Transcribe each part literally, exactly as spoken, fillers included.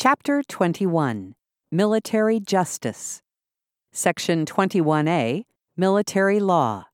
Chapter twenty-one, Military Justice. Section twenty-one A, Military Law.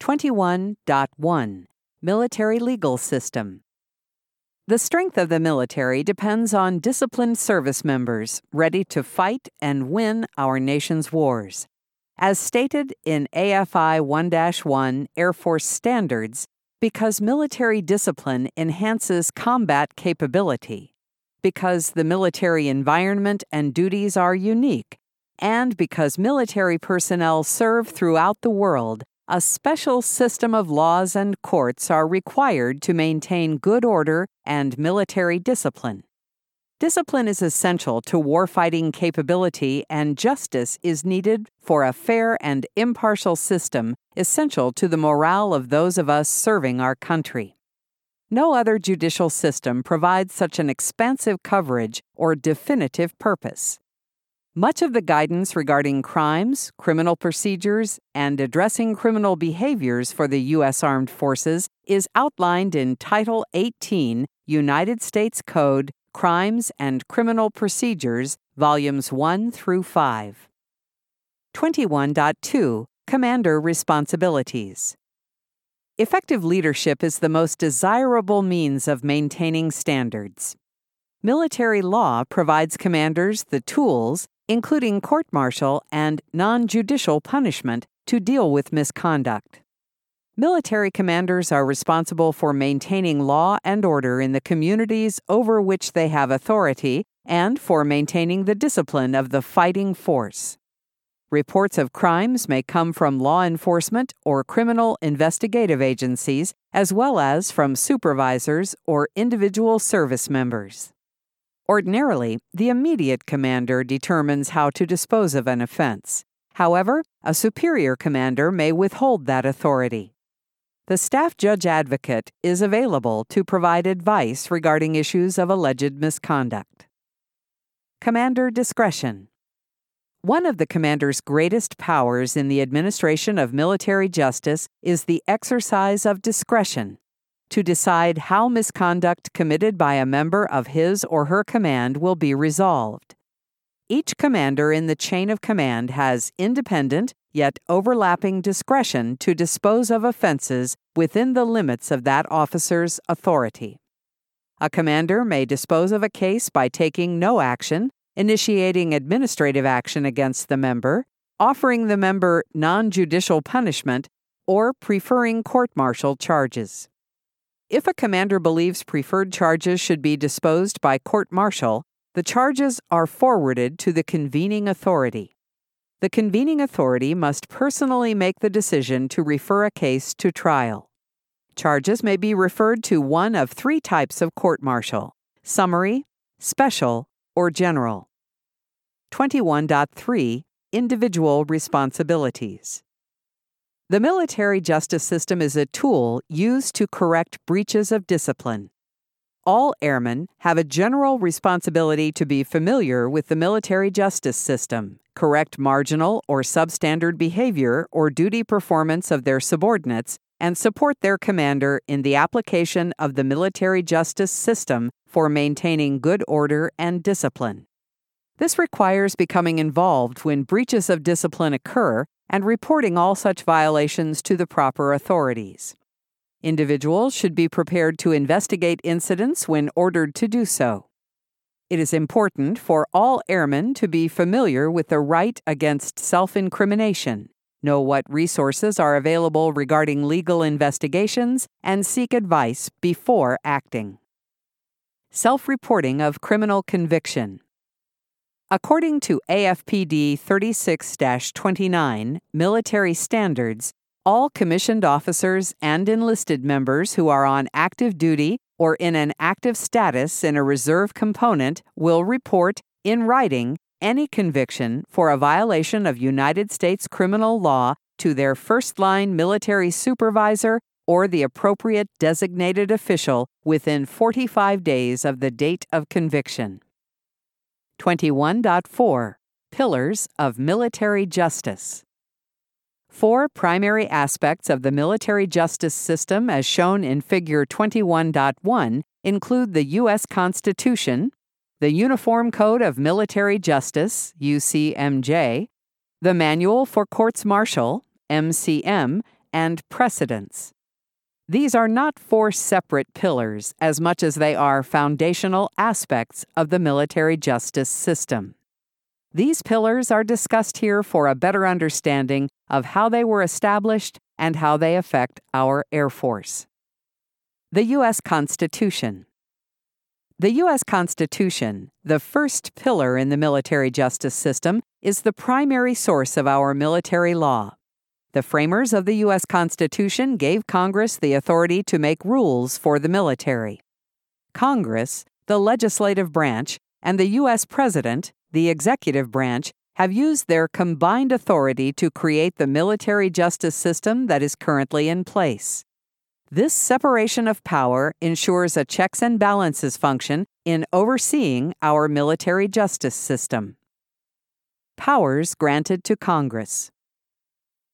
twenty-one point one, Military Legal System. The strength of the military depends on disciplined service members ready to fight and win our nation's wars. As stated in A F I one dash one Air Force Standards, because military discipline enhances combat capability, because the military environment and duties are unique, and because military personnel serve throughout the world, a special system of laws and courts are required to maintain good order and military discipline. Discipline is essential to warfighting capability, and justice is needed for a fair and impartial system essential to the morale of those of us serving our country. No other judicial system provides such an expansive coverage or definitive purpose. Much of the guidance regarding crimes, criminal procedures, and addressing criminal behaviors for the U S Armed Forces is outlined in Title eighteen, United States Code, Crimes and Criminal Procedures, Volumes one through five. twenty-one point two, Commander Responsibilities. Effective leadership is the most desirable means of maintaining standards. Military law provides commanders the tools, including court-martial and non-judicial punishment, to deal with misconduct. Military commanders are responsible for maintaining law and order in the communities over which they have authority and for maintaining the discipline of the fighting force. Reports of crimes may come from law enforcement or criminal investigative agencies, as well as from supervisors or individual service members. Ordinarily, the immediate commander determines how to dispose of an offense. However, a superior commander may withhold that authority. The staff judge advocate is available to provide advice regarding issues of alleged misconduct. Commander discretion. One of the commander's greatest powers in the administration of military justice is the exercise of discretion, to decide how misconduct committed by a member of his or her command will be resolved. Each commander in the chain of command has independent, yet overlapping discretion to dispose of offenses within the limits of that officer's authority. A commander may dispose of a case by taking no action, initiating administrative action against the member, offering the member non-judicial punishment, or preferring court-martial charges. If a commander believes preferred charges should be disposed by court-martial, the charges are forwarded to the convening authority. The convening authority must personally make the decision to refer a case to trial. Charges may be referred to one of three types of court-martial: summary, special, or general. twenty-one point three, Individual Responsibilities. The military justice system is a tool used to correct breaches of discipline. All airmen have a general responsibility to be familiar with the military justice system, correct marginal or substandard behavior or duty performance of their subordinates, and support their commander in the application of the military justice system for maintaining good order and discipline. This requires becoming involved when breaches of discipline occur and reporting all such violations to the proper authorities. Individuals should be prepared to investigate incidents when ordered to do so. It is important for all airmen to be familiar with the right against self-incrimination, know what resources are available regarding legal investigations, and seek advice before acting. Self-reporting of criminal conviction. According to A F P D thirty-six dash twenty-nine, Military Standards, all commissioned officers and enlisted members who are on active duty or in an active status in a reserve component will report, in writing, any conviction for a violation of United States criminal law to their first-line military supervisor or the appropriate designated official within forty-five days of the date of conviction. twenty-one point four, Pillars of Military Justice. Four primary aspects of the military justice system as shown in Figure twenty-one point one include the U S Constitution, the Uniform Code of Military Justice, U C M J, the Manual for Courts Martial, M C M, and precedents. These are not four separate pillars as much as they are foundational aspects of the military justice system. These pillars are discussed here for a better understanding of how they were established and how they affect our Air Force. The U S Constitution. The U S Constitution, the first pillar in the military justice system, is the primary source of our military law. The framers of the U S Constitution gave Congress the authority to make rules for the military. Congress, the legislative branch, and the U S President, the executive branch, have used their combined authority to create the military justice system that is currently in place. This separation of power ensures a checks and balances function in overseeing our military justice system. Powers granted to Congress.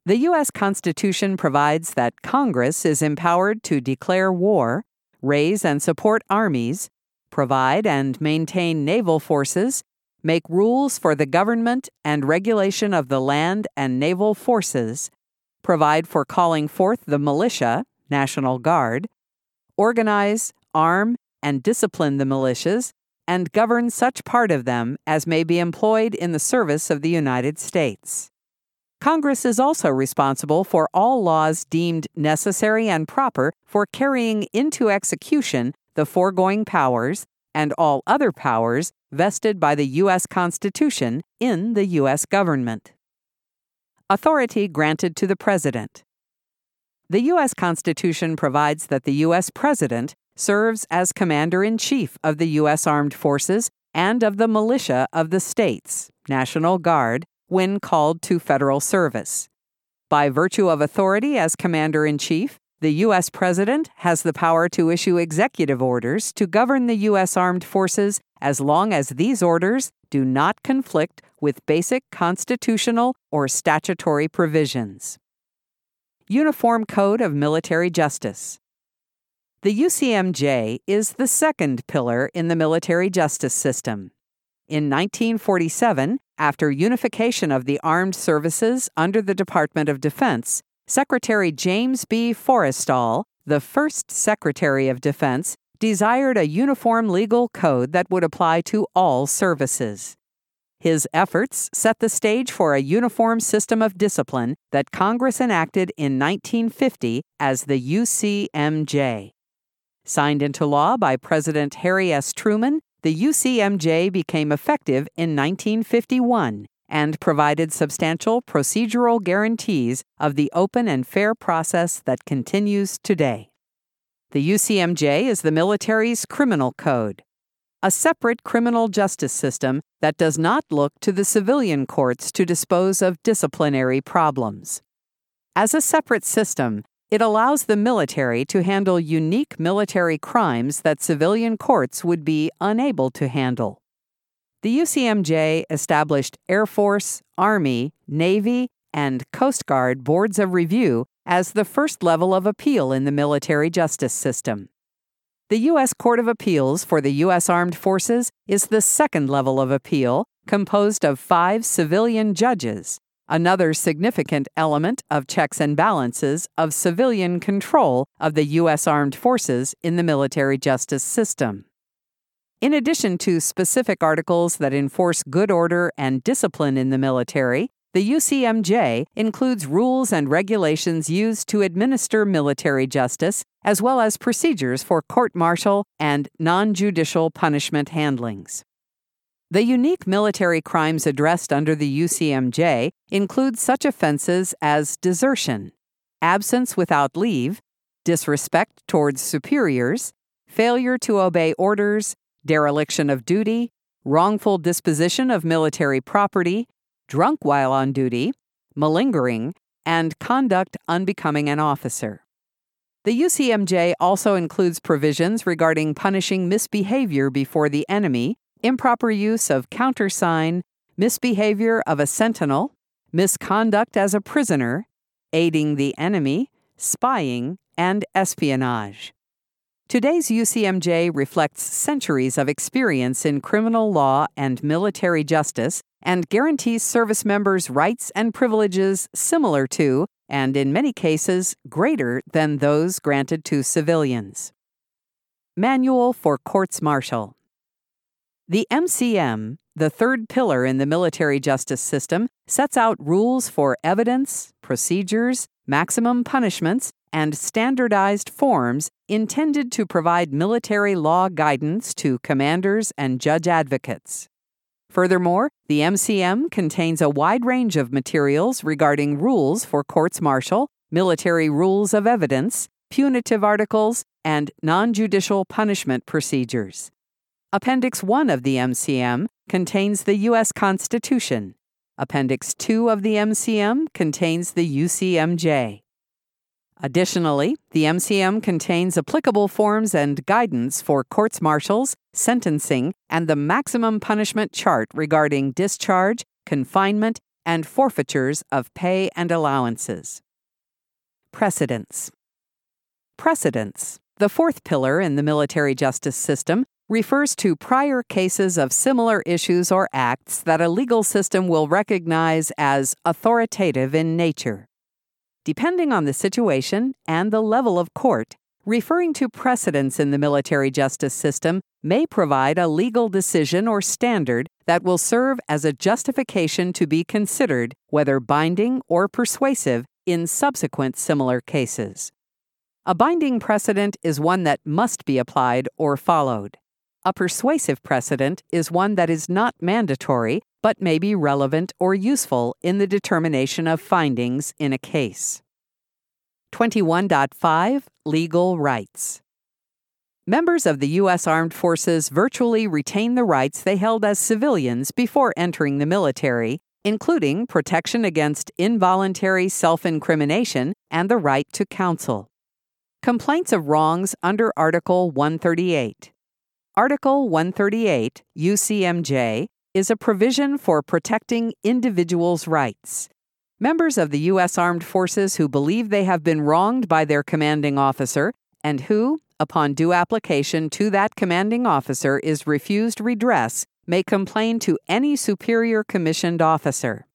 The U S Constitution provides that Congress is empowered to declare war, raise and support armies, provide and maintain naval forces, make rules for the government and regulation of the land and naval forces, provide for calling forth the militia, National Guard, organize, arm, and discipline the militias, and govern such part of them as may be employed in the service of the United States. Congress is also responsible for all laws deemed necessary and proper for carrying into execution the foregoing powers and all other powers vested by the U S. Constitution in the U S government. Authority granted to the President. The U S. Constitution provides that the U S. President serves as Commander-in-Chief of the U S. Armed Forces and of the militia of the states, National Guard, when called to federal service. By virtue of authority as Commander-in-Chief, the U S. President has the power to issue executive orders to govern the U S. Armed Forces as long as these orders do not conflict with basic constitutional or statutory provisions. Uniform Code of Military Justice. The U C M J is the second pillar in the military justice system. In nineteen forty-seven, after unification of the armed services under the Department of Defense, Secretary James B. Forrestal, the first Secretary of Defense, desired a uniform legal code that would apply to all services. His efforts set the stage for a uniform system of discipline that Congress enacted in nineteen fifty as the U C M J. Signed into law by President Harry S. Truman, the U C M J became effective in nineteen fifty-one and provided substantial procedural guarantees of the open and fair process that continues today. The U C M J is the military's criminal code, a separate criminal justice system that does not look to the civilian courts to dispose of disciplinary problems. As a separate system, it allows the military to handle unique military crimes that civilian courts would be unable to handle. The U C M J established Air Force, Army, Navy, and Coast Guard boards of review as the first level of appeal in the military justice system. The U S. Court of Appeals for the U S. Armed Forces is the second level of appeal, composed of five civilian judges, another significant element of checks and balances of civilian control of the U S. Armed Forces in the military justice system. In addition to specific articles that enforce good order and discipline in the military, the U C M J includes rules and regulations used to administer military justice, as well as procedures for court-martial and non-judicial punishment handlings. The unique military crimes addressed under the U C M J include such offenses as desertion, absence without leave, disrespect towards superiors, failure to obey orders, dereliction of duty, wrongful disposition of military property, drunk while on duty, malingering, and conduct unbecoming an officer. The U C M J also includes provisions regarding punishing misbehavior before the enemy, improper use of countersign, misbehavior of a sentinel, misconduct as a prisoner, aiding the enemy, spying, and espionage. Today's U C M J reflects centuries of experience in criminal law and military justice and guarantees service members rights and privileges similar to, and in many cases, greater than those granted to civilians. Manual for Courts Martial. The M C M, the third pillar in the military justice system, sets out rules for evidence, procedures, maximum punishments, and standardized forms intended to provide military law guidance to commanders and judge advocates. Furthermore, the M C M contains a wide range of materials regarding rules for courts martial, military rules of evidence, punitive articles, and non-judicial punishment procedures. Appendix one of the M C M contains the U S Constitution. Appendix two of the M C M contains the U C M J. Additionally, the M C M contains applicable forms and guidance for courts martials, sentencing, and the maximum punishment chart regarding discharge, confinement, and forfeitures of pay and allowances. Precedents. Precedents, the fourth pillar in the military justice system, refers to prior cases of similar issues or acts that a legal system will recognize as authoritative in nature. Depending on the situation and the level of court, referring to precedents in the military justice system may provide a legal decision or standard that will serve as a justification to be considered, whether binding or persuasive, in subsequent similar cases. A binding precedent is one that must be applied or followed. A persuasive precedent is one that is not mandatory, but may be relevant or useful in the determination of findings in a case. twenty-one point five Legal Rights. Members of the U S Armed Forces virtually retain the rights they held as civilians before entering the military, including protection against involuntary self-incrimination and the right to counsel. Complaints of wrongs under Article one thirty-eight. Article one thirty-eight, U C M J, is a provision for protecting individuals' rights. Members of the U S Armed Forces who believe they have been wronged by their commanding officer and who, upon due application to that commanding officer, is refused redress, may complain to any superior commissioned officer.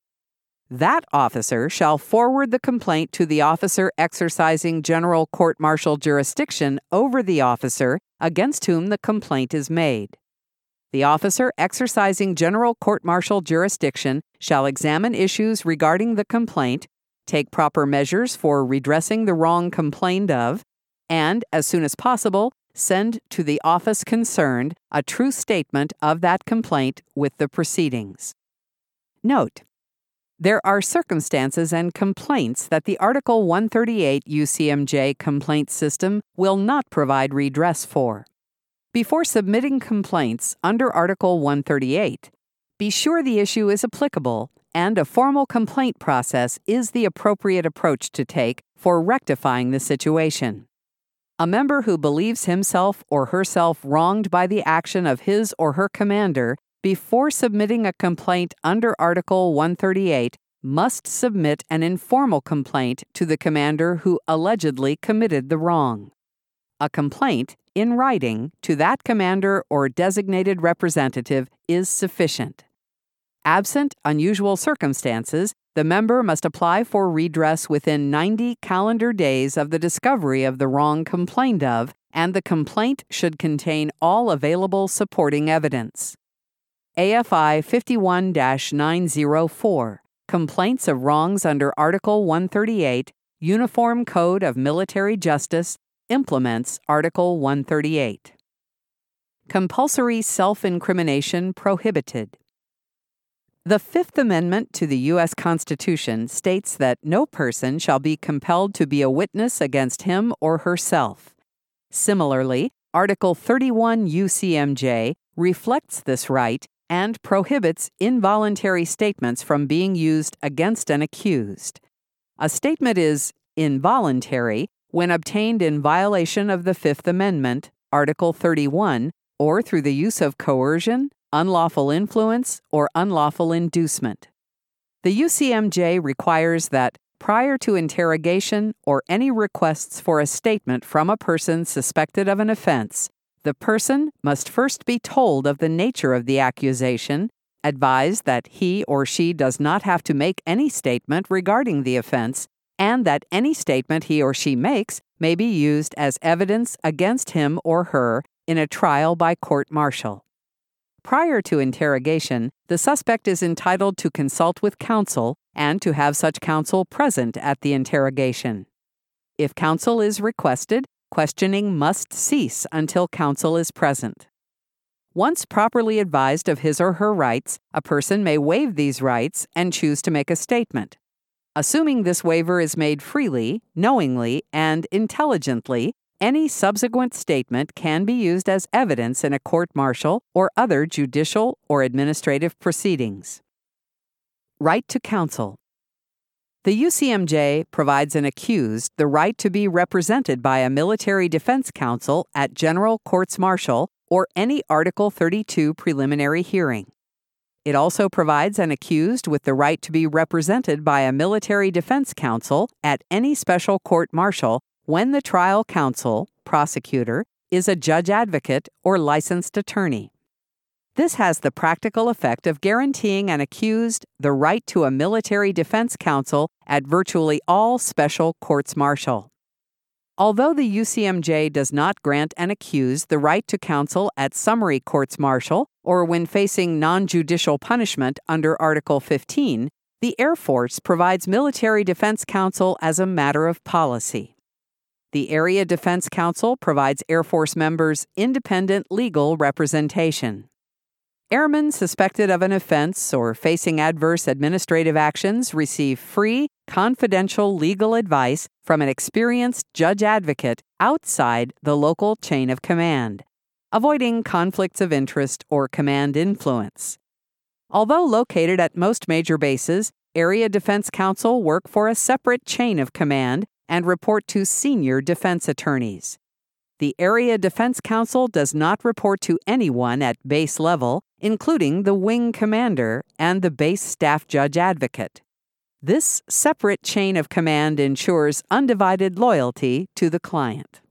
That officer shall forward the complaint to the officer exercising general court-martial jurisdiction over the officer against whom the complaint is made. The officer exercising general court-martial jurisdiction shall examine issues regarding the complaint, take proper measures for redressing the wrong complained of, and, as soon as possible, send to the office concerned a true statement of that complaint with the proceedings. Note: there are circumstances and complaints that the Article one thirty-eight U C M J complaint system will not provide redress for. Before submitting complaints under Article one thirty-eight, be sure the issue is applicable and a formal complaint process is the appropriate approach to take for rectifying the situation. A member who believes himself or herself wronged by the action of his or her commander before submitting a complaint under Article one thirty-eight, must submit an informal complaint to the commander who allegedly committed the wrong. A complaint, in writing, to that commander or designated representative is sufficient. Absent unusual circumstances, the member must apply for redress within ninety calendar days of the discovery of the wrong complained of, and the complaint should contain all available supporting evidence. A F I fifty-one nine oh four, Complaints of Wrongs under Article one thirty-eight, Uniform Code of Military Justice, implements Article one thirty-eight. Compulsory Self-Incrimination Prohibited. The Fifth Amendment to the U S Constitution states that no person shall be compelled to be a witness against him or herself. Similarly, Article thirty-one U C M J reflects this right and prohibits involuntary statements from being used against an accused. A statement is involuntary when obtained in violation of the Fifth Amendment, Article thirty-one, or through the use of coercion, unlawful influence, or unlawful inducement. The U C M J requires that prior to interrogation or any requests for a statement from a person suspected of an offense, the person must first be told of the nature of the accusation, advised that he or she does not have to make any statement regarding the offense, and that any statement he or she makes may be used as evidence against him or her in a trial by court-martial. Prior to interrogation, the suspect is entitled to consult with counsel and to have such counsel present at the interrogation. If counsel is requested, questioning must cease until counsel is present. Once properly advised of his or her rights, a person may waive these rights and choose to make a statement. Assuming this waiver is made freely, knowingly, and intelligently, any subsequent statement can be used as evidence in a court-martial or other judicial or administrative proceedings. Right to counsel. The U C M J provides an accused the right to be represented by a military defense counsel at general courts-martial or any Article thirty-two preliminary hearing. It also provides an accused with the right to be represented by a military defense counsel at any special court-martial when the trial counsel, prosecutor, is a judge advocate or licensed attorney. This has the practical effect of guaranteeing an accused the right to a military defense counsel at virtually all special courts-martial. Although the U C M J does not grant an accused the right to counsel at summary courts-martial or when facing non-judicial punishment under Article fifteen, the Air Force provides military defense counsel as a matter of policy. The Area Defense Council provides Air Force members independent legal representation. Airmen suspected of an offense or facing adverse administrative actions receive free, confidential legal advice from an experienced judge advocate outside the local chain of command, avoiding conflicts of interest or command influence. Although located at most major bases, Area Defense Council work for a separate chain of command and report to senior defense attorneys. The Area Defense Council does not report to anyone at base level, including the wing commander and the base staff judge advocate. This separate chain of command ensures undivided loyalty to the client.